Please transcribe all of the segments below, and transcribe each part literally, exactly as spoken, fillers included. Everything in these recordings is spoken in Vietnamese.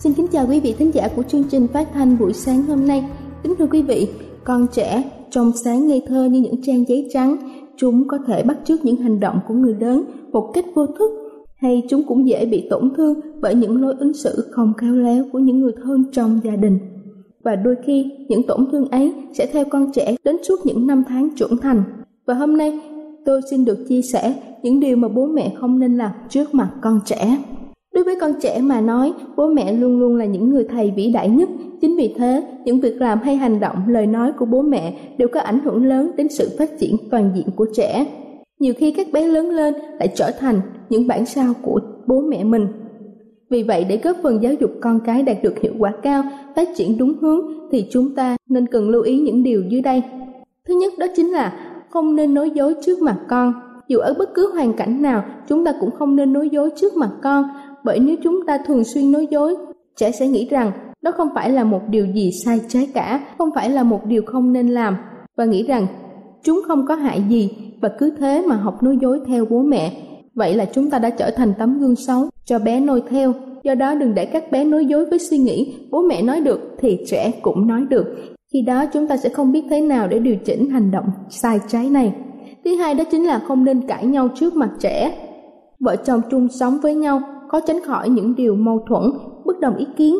Xin kính chào quý vị thính giả của chương trình phát thanh buổi sáng hôm nay. Kính thưa quý vị, con trẻ trong sáng ngây thơ như những trang giấy trắng, chúng có thể bắt chước những hành động của người lớn một cách vô thức, hay chúng cũng dễ bị tổn thương bởi những lối ứng xử không khéo léo của những người thân trong gia đình. Và đôi khi, những tổn thương ấy sẽ theo con trẻ đến suốt những năm tháng trưởng thành. Và hôm nay, tôi xin được chia sẻ những điều mà bố mẹ không nên làm trước mặt con trẻ. Đối với con trẻ mà nói, bố mẹ luôn luôn là những người thầy vĩ đại nhất. Chính vì thế, những việc làm hay hành động, lời nói của bố mẹ đều có ảnh hưởng lớn đến sự phát triển toàn diện của trẻ. Nhiều khi các bé lớn lên lại trở thành những bản sao của bố mẹ mình. Vì vậy, để góp phần giáo dục con cái đạt được hiệu quả cao, phát triển đúng hướng, thì chúng ta nên cần lưu ý những điều dưới đây. Thứ nhất, đó chính là không nên nói dối trước mặt con. Dù ở bất cứ hoàn cảnh nào, chúng ta cũng không nên nói dối trước mặt con. Bởi nếu chúng ta thường xuyên nói dối, trẻ sẽ nghĩ rằng đó không phải là một điều gì sai trái cả, không phải là một điều không nên làm, và nghĩ rằng chúng không có hại gì, và cứ thế mà học nói dối theo bố mẹ. Vậy là chúng ta đã trở thành tấm gương xấu cho bé noi theo. Do đó đừng để các bé nói dối với suy nghĩ bố mẹ nói được thì trẻ cũng nói được. Khi đó chúng ta sẽ không biết thế nào để điều chỉnh hành động sai trái này. Thứ hai, đó chính là không nên cãi nhau trước mặt trẻ. Vợ chồng chung sống với nhau khó tránh khỏi những điều mâu thuẫn, bất đồng ý kiến,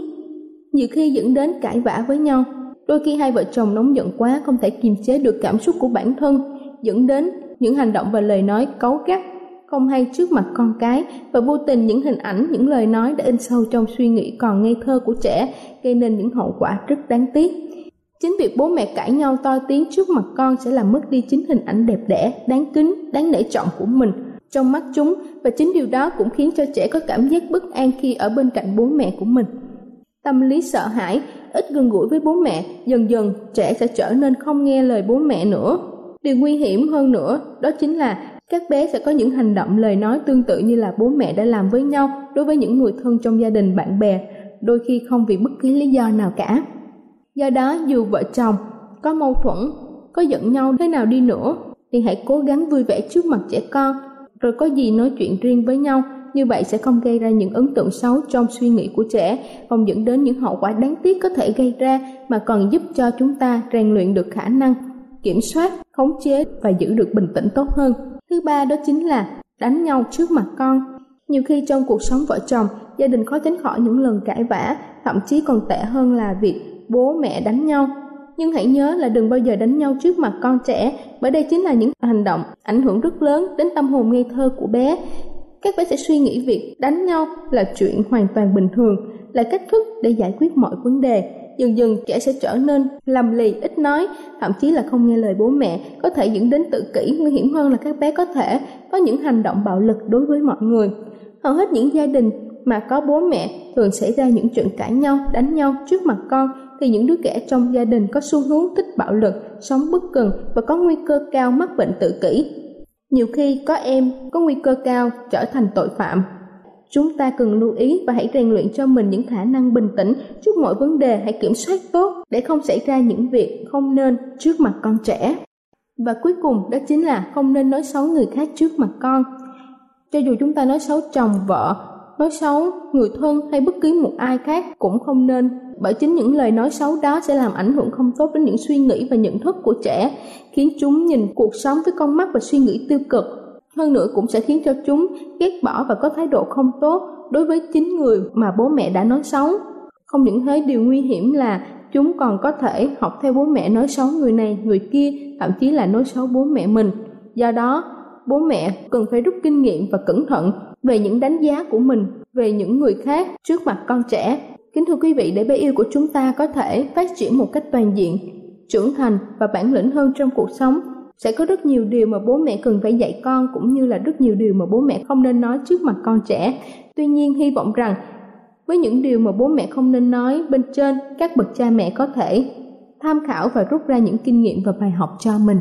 nhiều khi dẫn đến cãi vã với nhau. Đôi khi hai vợ chồng nóng giận quá, không thể kiềm chế được cảm xúc của bản thân, dẫn đến những hành động và lời nói cáu gắt, không hay trước mặt con cái, và vô tình những hình ảnh, những lời nói đã in sâu trong suy nghĩ còn ngây thơ của trẻ, gây nên những hậu quả rất đáng tiếc. Chính việc bố mẹ cãi nhau to tiếng trước mặt con sẽ làm mất đi chính hình ảnh đẹp đẽ, đáng kính, đáng nể trọng của mình trong mắt chúng, và chính điều đó cũng khiến cho trẻ có cảm giác bất an khi ở bên cạnh bố mẹ của mình. Tâm lý sợ hãi, ít gần gũi với bố mẹ, dần dần trẻ sẽ trở nên không nghe lời bố mẹ nữa. Điều nguy hiểm hơn nữa, đó chính là các bé sẽ có những hành động, lời nói tương tự như là bố mẹ đã làm với nhau đối với những người thân trong gia đình, bạn bè, đôi khi không vì bất kỳ lý do nào cả. Do đó, dù vợ chồng có mâu thuẫn, có giận nhau thế nào đi nữa, thì hãy cố gắng vui vẻ trước mặt trẻ con, rồi có gì nói chuyện riêng với nhau. Như vậy sẽ không gây ra những ấn tượng xấu trong suy nghĩ của trẻ, không dẫn đến những hậu quả đáng tiếc có thể gây ra, mà còn giúp cho chúng ta rèn luyện được khả năng kiểm soát, khống chế và giữ được bình tĩnh tốt hơn. Thứ ba, đó chính là đánh nhau trước mặt con. Nhiều khi trong cuộc sống vợ chồng, gia đình khó tránh khỏi những lần cãi vã, thậm chí còn tệ hơn là việc bố mẹ đánh nhau. Nhưng hãy nhớ là đừng bao giờ đánh nhau trước mặt con trẻ, bởi đây chính là những hành động ảnh hưởng rất lớn đến tâm hồn ngây thơ của bé. Các bé sẽ suy nghĩ việc đánh nhau là chuyện hoàn toàn bình thường, là cách thức để giải quyết mọi vấn đề. Dần dần trẻ sẽ trở nên lầm lì, ít nói, thậm chí là không nghe lời bố mẹ, có thể dẫn đến tự kỷ. Nguy hiểm hơn là các bé có thể có những hành động bạo lực đối với mọi người. Hầu hết những gia đình mà có bố mẹ thường xảy ra những trận cãi nhau, đánh nhau trước mặt con, thì những đứa trẻ trong gia đình có xu hướng thích bạo lực, sống bất cần và có nguy cơ cao mắc bệnh tự kỷ. Nhiều khi có em có nguy cơ cao trở thành tội phạm. Chúng ta cần lưu ý và hãy rèn luyện cho mình những khả năng bình tĩnh trước mọi vấn đề, hãy kiểm soát tốt để không xảy ra những việc không nên trước mặt con trẻ. Và cuối cùng đó chính là không nên nói xấu người khác trước mặt con. Cho dù chúng ta nói xấu chồng, vợ, nói xấu người thân hay bất cứ một ai khác cũng không nên, bởi chính những lời nói xấu đó sẽ làm ảnh hưởng không tốt đến những suy nghĩ và nhận thức của trẻ, khiến chúng nhìn cuộc sống với con mắt và suy nghĩ tiêu cực. Hơn nữa cũng sẽ khiến cho chúng ghét bỏ và có thái độ không tốt đối với chính người mà bố mẹ đã nói xấu. Không những thế, điều nguy hiểm là chúng còn có thể học theo bố mẹ nói xấu người này, người kia, thậm chí là nói xấu bố mẹ mình. Do đó, bố mẹ cần phải rút kinh nghiệm và cẩn thận về những đánh giá của mình về những người khác trước mặt con trẻ. Kính thưa quý vị, để bé yêu của chúng ta có thể phát triển một cách toàn diện, trưởng thành và bản lĩnh hơn trong cuộc sống, sẽ có rất nhiều điều mà bố mẹ cần phải dạy con, cũng như là rất nhiều điều mà bố mẹ không nên nói trước mặt con trẻ. Tuy nhiên, hy vọng rằng với những điều mà bố mẹ không nên nói bên trên, các bậc cha mẹ có thể tham khảo và rút ra những kinh nghiệm và bài học cho mình.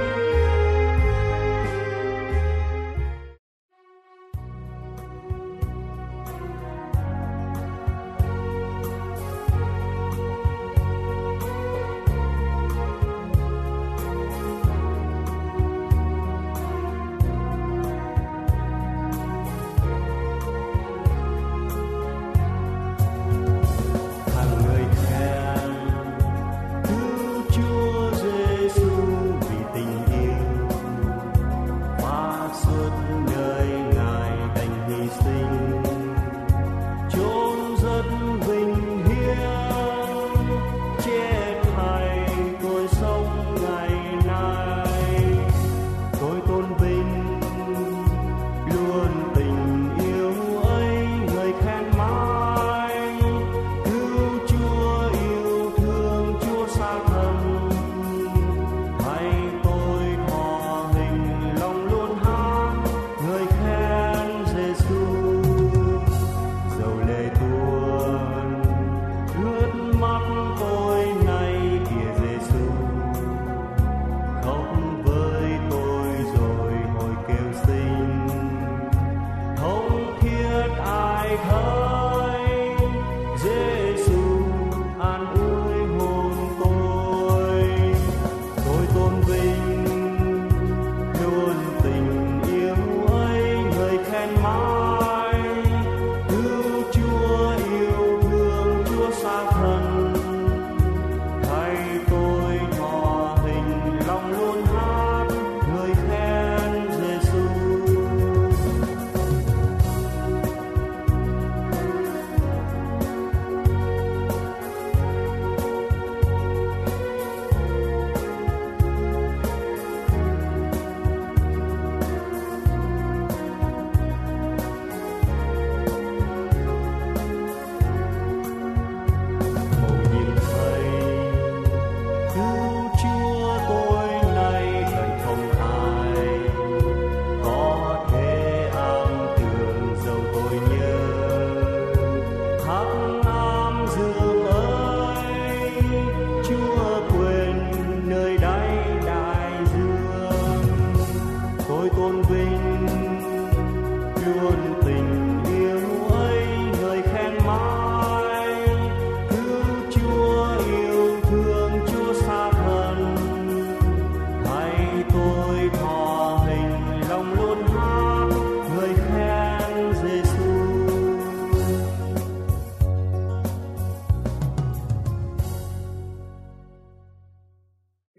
Chúa Giêsu vì tình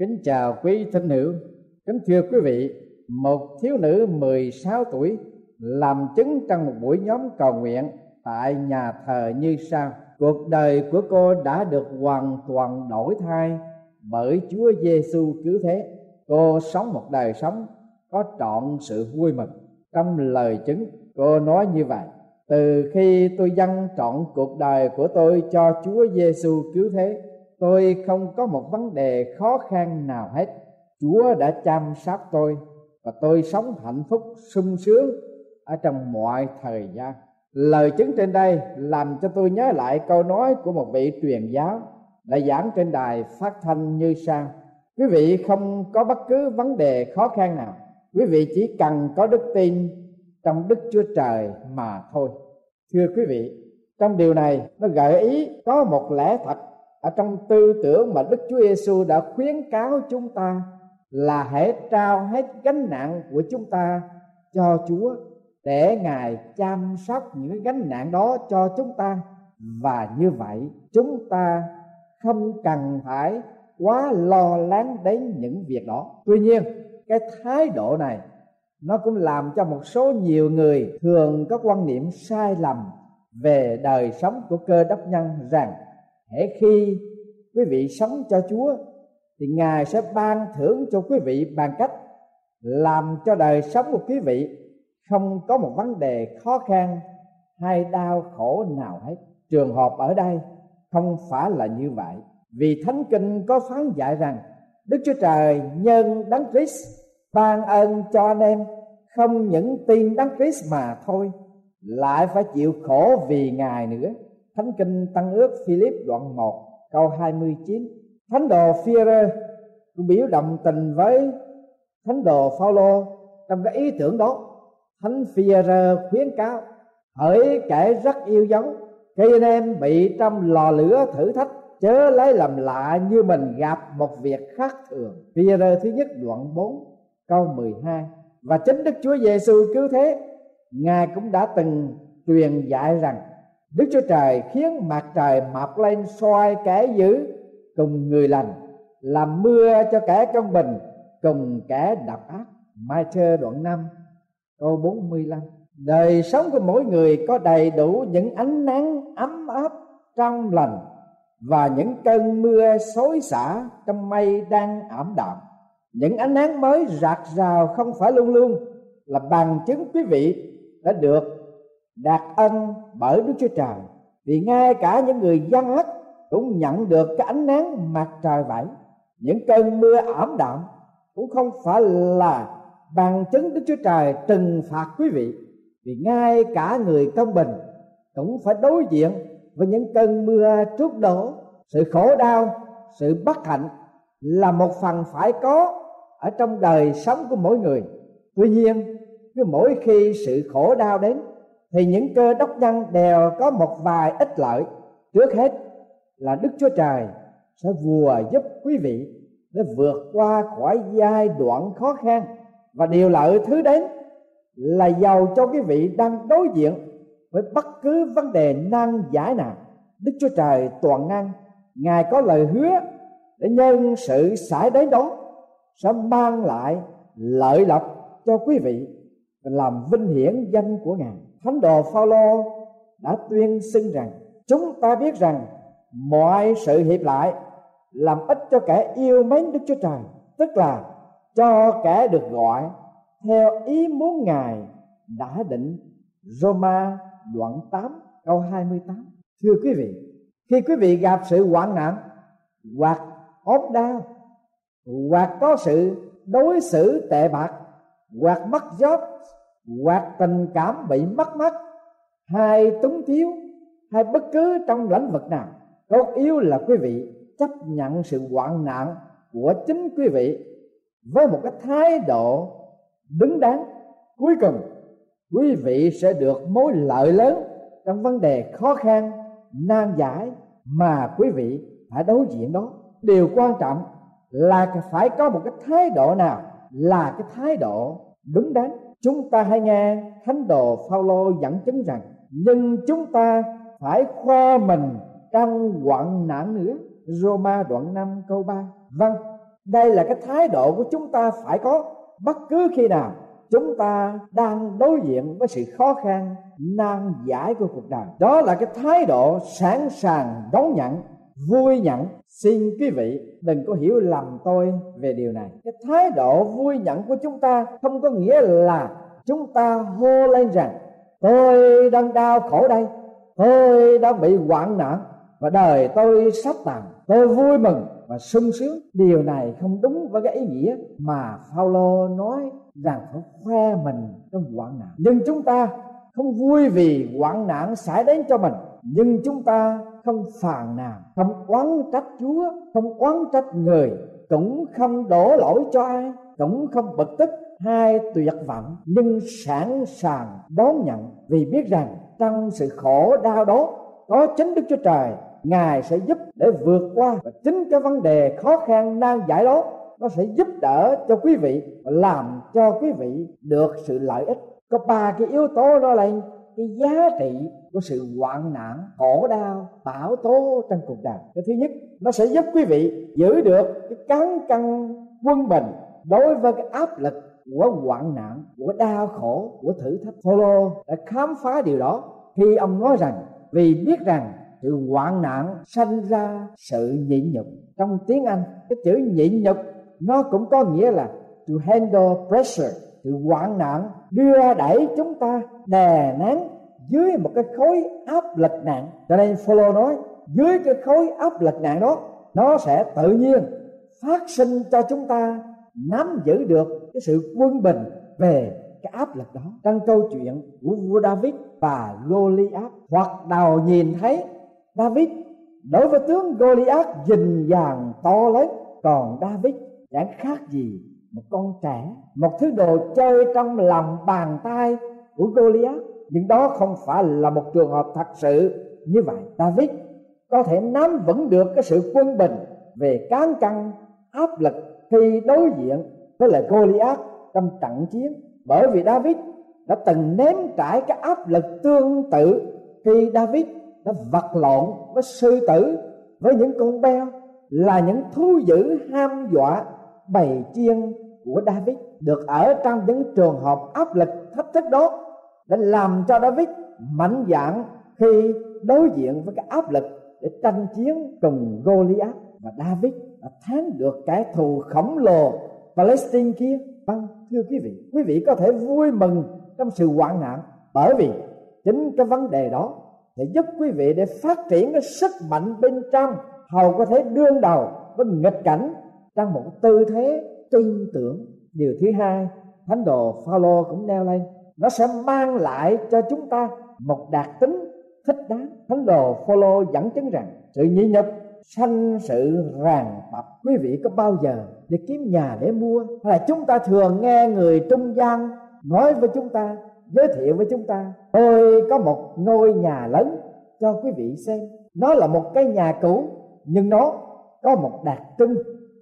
Kính chào quý thính hữu, kính thưa quý vị, một thiếu nữ mười sáu tuổi làm chứng trong một buổi nhóm cầu nguyện tại nhà thờ như sau: cuộc đời của cô đã được hoàn toàn đổi thay bởi Chúa Giêsu cứu thế. Cô sống một đời sống có trọn sự vui mừng. Trong lời chứng, cô nói như vậy: từ khi tôi dâng trọn cuộc đời của tôi cho Chúa Giêsu cứu thế, tôi không có một vấn đề khó khăn nào hết. Chúa đã chăm sóc tôi và tôi sống hạnh phúc sung sướng ở trong mọi thời gian. Lời chứng trên đây làm cho tôi nhớ lại câu nói của một vị truyền giáo đã giảng trên đài phát thanh như sau: quý vị không có bất cứ vấn đề khó khăn nào, quý vị chỉ cần có đức tin trong Đức Chúa Trời mà thôi. Thưa quý vị, trong điều này nó gợi ý có một lẽ thật ở trong tư tưởng mà Đức Chúa Giêsu đã khuyến cáo chúng ta, là hãy trao hết gánh nặng của chúng ta cho Chúa để Ngài chăm sóc những cái gánh nặng đó cho chúng ta, và như vậy chúng ta không cần phải quá lo lắng đến những việc đó. Tuy nhiên, cái thái độ này nó cũng làm cho một số nhiều người thường có quan niệm sai lầm về đời sống của Cơ Đốc nhân rằng hễ khi quý vị sống cho Chúa thì Ngài sẽ ban thưởng cho quý vị bằng cách làm cho đời sống của quý vị không có một vấn đề khó khăn hay đau khổ nào hết. Trường hợp ở đây không phải là như vậy, vì Thánh Kinh có phán dạy rằng Đức Chúa Trời nhân Đấng Christ ban ơn cho anh em không những tin Đấng Christ mà thôi, lại phải chịu khổ vì Ngài nữa. Thánh Kinh Tân Ước Philip đoạn một câu hai mươi chín. Thánh đồ Phi-e-rơ cũng biểu đồng tình với thánh đồ Phao-lô trong cái ý tưởng đó. Thánh Phi-e-rơ khuyến cáo: hỡi kẻ rất yêu dấu, khi anh em bị trong lò lửa thử thách, chớ lấy làm lạ như mình gặp một việc khác thường. Phi-e-rơ thứ nhất đoạn bốn câu mười hai. Và chính Đức Chúa Giêsu cứu thế, Ngài cũng đã từng truyền dạy rằng Đức Chúa Trời khiến mặt trời mọc lên soi kẻ dữ cùng người lành, làm mưa cho kẻ công bình cùng kẻ độc ác. Ma-thê đoạn năm câu bốn mươi lăm. Đời sống của mỗi người có đầy đủ những ánh nắng ấm áp trong lành và những cơn mưa xối xả trong mây đang ảm đạm. Những ánh nắng mới rạt rào không phải luôn luôn là bằng chứng quý vị đã được đạt ân bởi Đức Chúa Trời, vì ngay cả những người gian ác cũng nhận được cái ánh nắng mặt trời vậy. Những cơn mưa ảm đạm cũng không phải là bằng chứng Đức Chúa Trời trừng phạt quý vị, vì ngay cả người công bình cũng phải đối diện với những cơn mưa trút đổ. Sự khổ đau, sự bất hạnh là một phần phải có ở trong đời sống của mỗi người. Tuy nhiên, cứ mỗi khi sự khổ đau đến thì những Cơ Đốc nhân đều có một vài ích lợi. Trước hết là Đức Chúa Trời sẽ vừa giúp quý vị để vượt qua khỏi giai đoạn khó khăn, và điều lợi thứ đến là giàu cho quý vị đang đối diện với bất cứ vấn đề nan giải nào, Đức Chúa Trời toàn năng, Ngài có lời hứa để nhân sự xảy đến đó sẽ mang lại lợi lộc cho quý vị và làm vinh hiển danh của Ngài. Thánh đồ Phao-lô đã tuyên xưng rằng: chúng ta biết rằng mọi sự hiệp lại làm ích cho kẻ yêu mến Đức Chúa Trời, tức là cho kẻ được gọi theo ý muốn Ngài đã định. Roma đoạn tám câu hai mươi tám. Thưa quý vị, khi quý vị gặp sự hoạn nạn hoặc ốm đau, hoặc có sự đối xử tệ bạc, hoặc mất job, hoặc tình cảm bị mất mát, hay túng thiếu, hay bất cứ trong lĩnh vực nào, cốt yếu là quý vị chấp nhận sự hoạn nạn của chính quý vị với một cái thái độ đứng đắn. Cuối cùng, quý vị sẽ được mối lợi lớn trong vấn đề khó khăn nan giải mà quý vị phải đối diện đó. Điều quan trọng là phải có một cái thái độ nào là cái thái độ đúng đắn. Chúng ta hãy nghe thánh đồ Phao-lô dẫn chứng rằng: nhưng chúng ta phải khoe mình trong hoạn nạn nữa. Roma đoạn năm câu ba. Vâng, Đây là cái thái độ của chúng ta phải có bất cứ khi nào chúng ta đang đối diện với sự khó khăn, nan giải của cuộc đời. Đó là cái thái độ sẵn sàng đón nhận, vui nhận. Xin quý vị đừng có hiểu lầm tôi về điều này. Cái thái độ vui nhận của chúng ta không có nghĩa là chúng ta hô lên rằng tôi đang đau khổ đây, tôi đã bị hoạn nạn và đời tôi sắp tàn, tôi vui mừng và sung sướng. Điều này không đúng với cái ý nghĩa mà Phao-lô nói rằng phải khoe mình trong hoạn nạn. Nhưng chúng ta không vui vì hoạn nạn xảy đến cho mình, nhưng chúng ta không phàn nàn, không oán trách Chúa, không oán trách người, cũng không đổ lỗi cho ai, cũng không bực tức hay tuyệt vọng, nhưng sẵn sàng đón nhận, vì biết rằng trong sự khổ đau đó có chính Đức Chúa Trời. Ngài sẽ giúp để vượt qua, và chính cái vấn đề khó khăn nan giải đó nó sẽ giúp đỡ cho quý vị và làm cho quý vị được sự lợi ích. Có ba cái yếu tố đó là cái giá trị của sự hoạn nạn, khổ đau, bão tố trong cuộc đời. Cái thứ nhất, nó sẽ giúp quý vị giữ được cái cán cân quân bình đối với cái áp lực của hoạn nạn, của đau khổ, của thử thách. Thoreau đã khám phá điều đó khi ông nói rằng vì biết rằng sự hoạn nạn sanh ra sự nhịn nhục. Trong tiếng Anh, cái chữ nhịn nhục nó cũng có nghĩa là to handle pressure. Sự hoạn nạn đưa đẩy chúng ta, đè nén dưới một cái khối áp lực nặng. Cho nên Phao-lô nói dưới cái khối áp lực nặng đó, nó sẽ tự nhiên phát sinh cho chúng ta nắm giữ được cái sự quân bình về cái áp lực đó. Trong câu chuyện của vua David và Goliath, hoặc đầu nhìn thấy David đối với tướng Goliath dình dàng to lớn, còn David chẳng khác gì một con trẻ, một thứ đồ chơi trong lòng bàn tay của Goliath. Nhưng đó không phải là một trường hợp thật sự như vậy. David có thể nắm vững được cái sự quân bình về cán cân áp lực khi đối diện với lại Goliath trong trận chiến, bởi vì David đã từng nếm trải cái áp lực tương tự khi David đã vật lộn với sư tử, với những con beo, là những thú dữ ham dọa bầy chiên của David. Được ở trong những trường hợp áp lực thách thức đó đã làm cho David mạnh dạn khi đối diện với cái áp lực để tranh chiến cùng Goliath. Và David đã thắng được kẻ thù khổng lồ Palestine kia. Vâng, thưa quý vị, quý vị có thể vui mừng trong sự hoạn nạn, bởi vì chính cái vấn đề đó để giúp quý vị để phát triển cái sức mạnh bên trong, hầu có thể đương đầu với nghịch cảnh trong một tư thế tin tưởng. Điều thứ hai, thánh đồ Phao-lô cũng nêu lên, nó sẽ mang lại cho chúng ta một đặc tính thích đáng. Thánh đồ Phao-lô dẫn chứng rằng sự nhịn nhục sanh sự ràng buộc. Quý vị có bao giờ đi kiếm nhà để mua, hay là chúng ta thường nghe người trung gian nói với chúng ta, giới thiệu với chúng ta, tôi có một ngôi nhà lớn cho quý vị xem. Nó là một cái nhà cũ, nhưng nó có một đặc trưng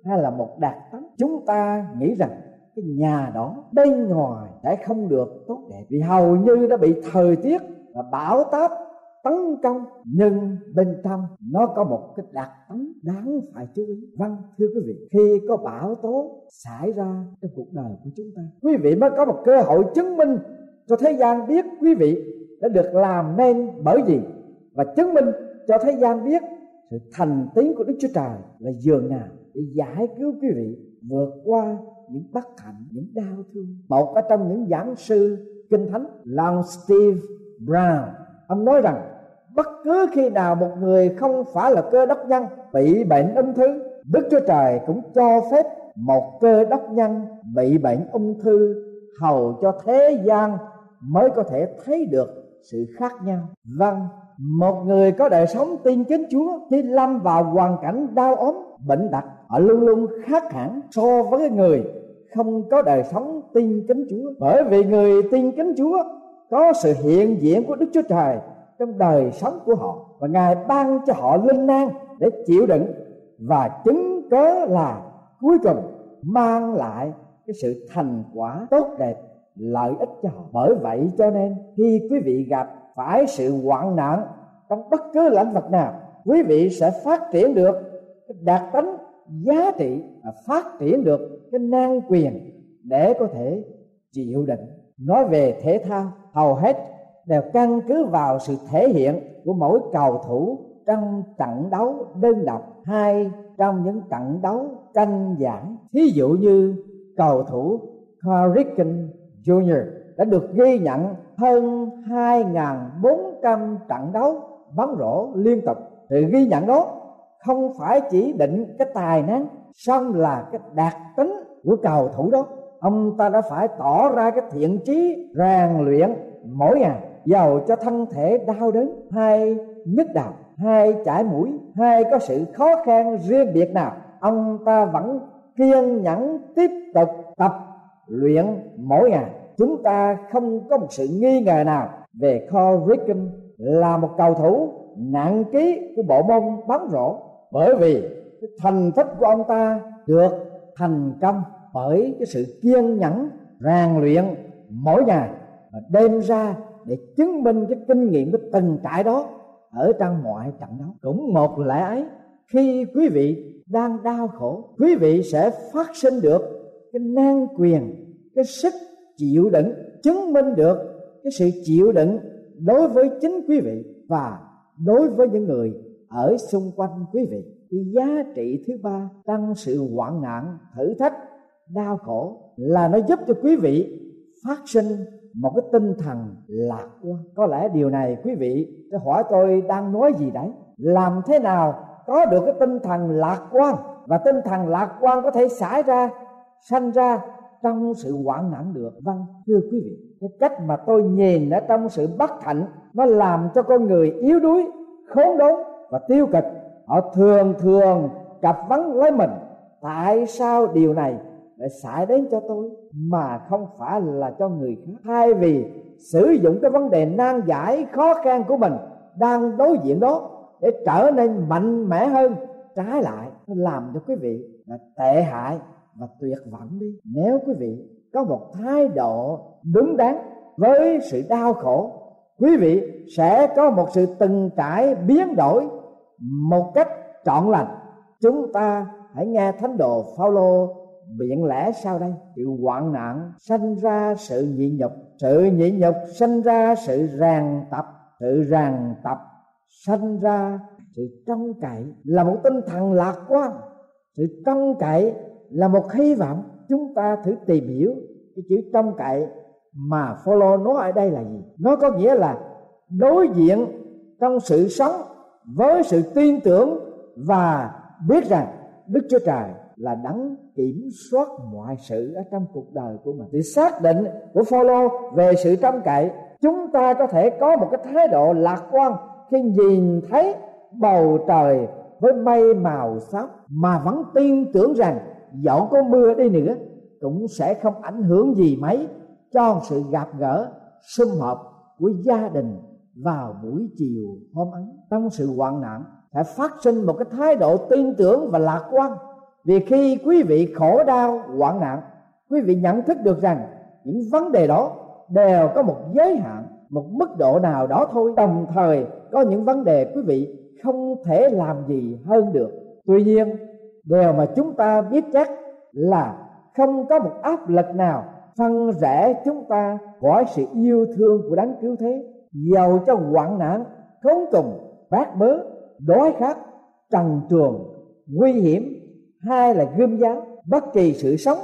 hay là một đặc tính. Chúng ta nghĩ rằng cái nhà đó bên ngoài đã không được tốt đẹp, vì hầu như đã bị thời tiết và bão táp tấn công, nhưng bên trong nó có một cái đặc tính đáng phải chú ý. Vâng, thưa quý vị, khi có bão tố xảy ra trong cuộc đời của chúng ta, quý vị mới có một cơ hội chứng minh cho thế gian biết quý vị đã được làm nên bởi gì, và chứng minh cho thế gian biết sự thành tín của Đức Chúa Trời là dường nào để giải cứu quý vị vượt qua những bất hạnh, những đau thương. Một ở trong những giảng sư Kinh Thánh là ông Steve Brown. Ông nói rằng bất cứ khi nào một người không phải là cơ đốc nhân bị bệnh ung thư, Đức Chúa Trời cũng cho phép một cơ đốc nhân bị bệnh ung thư, hầu cho thế gian mới có thể thấy được sự khác nhau. Vâng, một người có đời sống tin kính Chúa khi lâm vào hoàn cảnh đau ốm, bệnh tật, họ luôn luôn khác hẳn so với người không có đời sống tin kính Chúa. Bởi vì người tin kính Chúa có sự hiện diện của Đức Chúa Trời trong đời sống của họ, và Ngài ban cho họ linh năng để chịu đựng, và chứng cớ là cuối cùng mang lại cái sự thành quả tốt đẹp, lợi ích cho họ. Bởi vậy cho nên khi quý vị gặp phải sự hoạn nạn trong bất cứ lĩnh vực nào, quý vị sẽ phát triển được đặc tính giá trị và phát triển được cái năng quyền để có thể trị hữu định. Nói về thể thao, hầu hết đều căn cứ vào sự thể hiện của mỗi cầu thủ trong trận đấu đơn độc hay trong những trận đấu tranh giảng. Thí dụ như cầu thủ Hurricane Junior đã được ghi nhận hơn hai nghìn bốn trăm trận đấu bóng rổ liên tục. Sự ghi nhận đó không phải chỉ định cái tài năng, song là cái đạt tính của cầu thủ đó. Ông ta đã phải tỏ ra cái thiện chí rèn luyện mỗi ngày, dầu cho thân thể đau đớn hay nhức đầu hay chảy mũi hay có sự khó khăn riêng biệt nào, ông ta vẫn kiên nhẫn tiếp tục tập luyện mỗi ngày. Chúng ta không có một sự nghi ngờ nào về Corrigan là một cầu thủ nặng ký của bộ môn bóng rổ, bởi vì cái thành tích của ông ta được thành công bởi cái sự kiên nhẫn rèn luyện mỗi ngày và đem ra để chứng minh cái kinh nghiệm của từng trại đó ở trong mọi trận đấu. Cũng một lẽ ấy, khi quý vị đang đau khổ, quý vị sẽ phát sinh được cái năng quyền, cái sức chịu đựng, chứng minh được cái sự chịu đựng đối với chính quý vị và đối với những người ở xung quanh quý vị. Cái giá trị thứ ba trong sự hoạn nạn, thử thách, đau khổ là nó giúp cho quý vị phát sinh một cái tinh thần lạc quan. Có lẽ điều này quý vị sẽ hỏi tôi đang nói gì đấy. Làm thế nào có được cái tinh thần lạc quan? Và tinh thần lạc quan có thể xảy ra, sanh ra trong sự hoạn nạn được. Vâng, thưa quý vị, cái cách mà tôi nhìn ở trong sự bất hạnh, nó làm cho con người yếu đuối, khốn đốn và tiêu cực. Họ thường thường cặp vấn lấy mình: tại sao điều này lại xảy đến cho tôi mà không phải là cho người khác? Thay vì sử dụng cái vấn đề nan giải khó khăn của mình đang đối diện đó để trở nên mạnh mẽ hơn, trái lại nó làm cho quý vị là tệ hại và tuyệt vọng đi. Nếu quý vị có một thái độ đúng đắn với sự đau khổ, quý vị sẽ có một sự từng trải biến đổi một cách trọn lành. Chúng ta hãy nghe thánh đồ Phao-lô biện lẽ sau đây: sự hoạn nạn sanh ra sự nhịn nhục, sự nhịn nhục sanh ra sự ràng tập, sự ràng tập sanh ra sự trông cậy là một tinh thần lạc quan, sự trông cậy là một hy vọng. Chúng ta thử tìm hiểu cái chữ trông cậy mà Phao-lô nói ở đây là gì. Nó có nghĩa là đối diện trong sự sống với sự tin tưởng và biết rằng Đức Chúa Trời là đấng kiểm soát mọi sự ở trong cuộc đời của mình. Thì xác định của Phao-lô về sự trông cậy, chúng ta có thể có một cái thái độ lạc quan khi nhìn thấy bầu trời với mây màu xám mà vẫn tin tưởng rằng dẫu có mưa đi nữa cũng sẽ không ảnh hưởng gì mấy cho sự gặp gỡ sum họp của gia đình vào buổi chiều hôm ấy. Trong sự hoạn nạn phải phát sinh một cái thái độ tin tưởng và lạc quan, vì khi quý vị khổ đau hoạn nạn, quý vị nhận thức được rằng những vấn đề đó đều có một giới hạn, một mức độ nào đó thôi. Đồng thời có những vấn đề quý vị không thể làm gì hơn được. Tuy nhiên, điều mà chúng ta biết chắc là không có một áp lực nào phân rẽ chúng ta khỏi sự yêu thương của đấng cứu thế. Dầu cho hoạn nạn, khốn cùng, bát bớ, đói khát, trần truồng, nguy hiểm hay là gươm giáo, bất kỳ sự sống,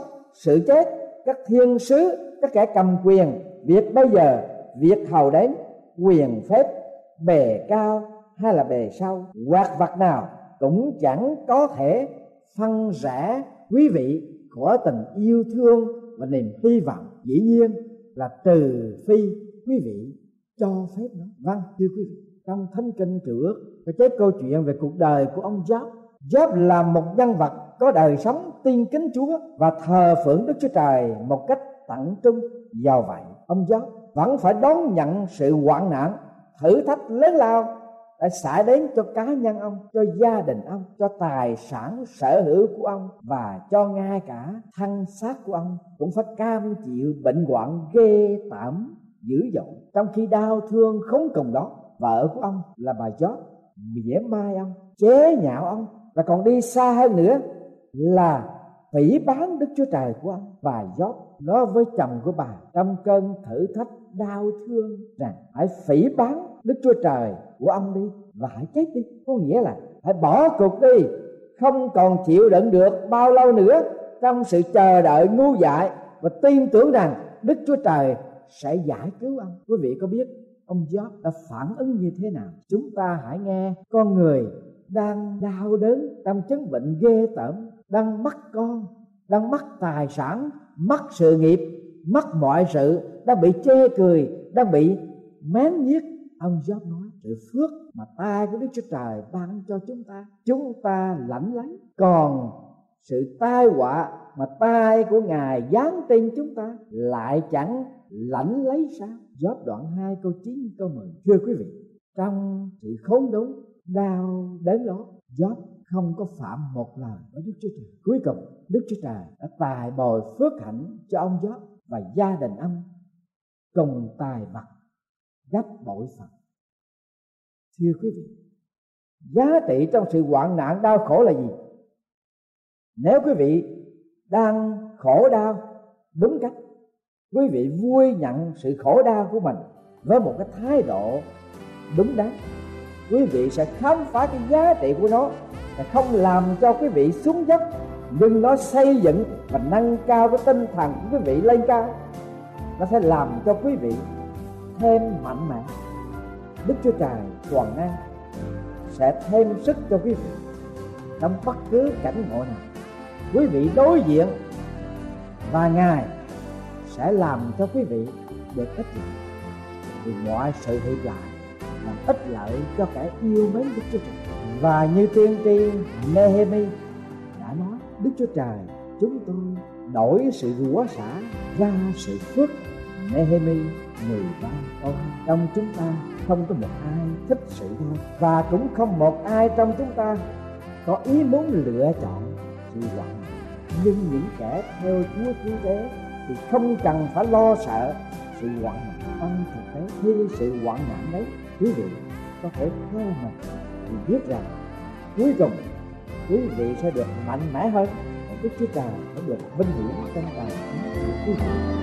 sự chết, các thiên sứ, các kẻ cầm quyền, việc bây giờ, việc hầu đến, quyền phép, bề cao hay là bề sâu, hoặc vật nào cũng chẳng có thể phân rẽ quý vị khỏi tình yêu thương và niềm hy vọng. Dĩ nhiên là trừ phi quý vị cho phép nó. Vâng, thưa quý vị, trong thánh kinh trước có chép câu chuyện về cuộc đời của ông Gióp. Gióp là một nhân vật có đời sống tin kính Chúa và thờ phượng Đức Chúa Trời một cách tận trung. Do vậy, ông Gióp vẫn phải đón nhận sự hoạn nạn, thử thách lớn lao đã xảy đến cho cá nhân ông, cho gia đình ông, cho tài sản sở hữu của ông, và cho ngay cả thân xác của ông cũng phải cam chịu bệnh hoạn ghê tởm dữ dội. Trong khi đau thương khốn cùng đó, vợ của ông là bà Gióp mỉa mai ông, chế nhạo ông, và còn đi xa hơn nữa là phỉ báng Đức Chúa Trời của ông. Và Gióp nói với chồng của bà trong cơn thử thách đau thương rằng hãy phỉ báng Đức Chúa Trời của ông đi và hãy chết đi. Có nghĩa là hãy bỏ cuộc đi, không còn chịu đựng được bao lâu nữa trong sự chờ đợi ngu dại và tin tưởng rằng Đức Chúa Trời sẽ giải cứu ông. Quý vị có biết ông Gióp đã phản ứng như thế nào? Chúng ta hãy nghe con người đang đau đớn, đang chứng bệnh ghê tởm, đang mất con, đang mất tài sản, mất sự nghiệp, mất mọi sự, đang bị chê cười, đang bị mén nhiếc. Ông Gióp nói sự phước mà tay của Đức Chúa Trời ban cho chúng ta, chúng ta lãnh lấy, còn sự tai họa mà tay của Ngài giáng trên chúng ta lại chẳng lãnh lấy sao? Gióp đoạn hai câu chín câu mười. Thưa quý vị, trong sự khốn đốn đau đớn đó, Gióp không có phạm một lời với Đức Chúa Trời. Cuối cùng Đức Chúa Trời đã tài bồi phước hạnh cho ông Gióp và gia đình ông cùng tài vật gấp bội phần. Thưa quý vị, giá trị trong sự hoạn nạn đau khổ là gì? Nếu quý vị đang khổ đau đúng cách, quý vị vui nhận sự khổ đau của mình với một cái thái độ đúng đắn, quý vị sẽ khám phá cái giá trị của nó, sẽ không làm cho quý vị xuống dốc, nhưng nó xây dựng và nâng cao cái tinh thần của quý vị lên cao. Nó sẽ làm cho quý vị thêm mạnh mẽ. Đức Chúa Trời toàn năng sẽ thêm sức cho quý vị trong bất cứ cảnh ngộ nào quý vị đối diện, và Ngài sẽ làm cho quý vị được ích lợi, vì mọi sự hiện lại làm ích lợi cho kẻ yêu mến Đức Chúa Trời. Và như tiên tri Nehemiah đã nói, Đức Chúa Trời chúng tôi đổi sự rủa xả ra sự phước. Nehemiah mười ba câu hai. Trong chúng ta không có một ai thích sự đau, và cũng không một ai trong chúng ta có ý muốn lựa chọn sự hoạn nạn. Nhưng những kẻ theo Chúa cứu thế thì không cần phải lo sợ sự hoạn nạn. Trong thực tế, khi sự hoạn nạn đấy, quý vị có thể theo mình thì biết rằng cuối cùng quý vị sẽ được mạnh mẽ hơn, và Đức Chúa Trời sẽ được vinh hiển trong tài của quý vị.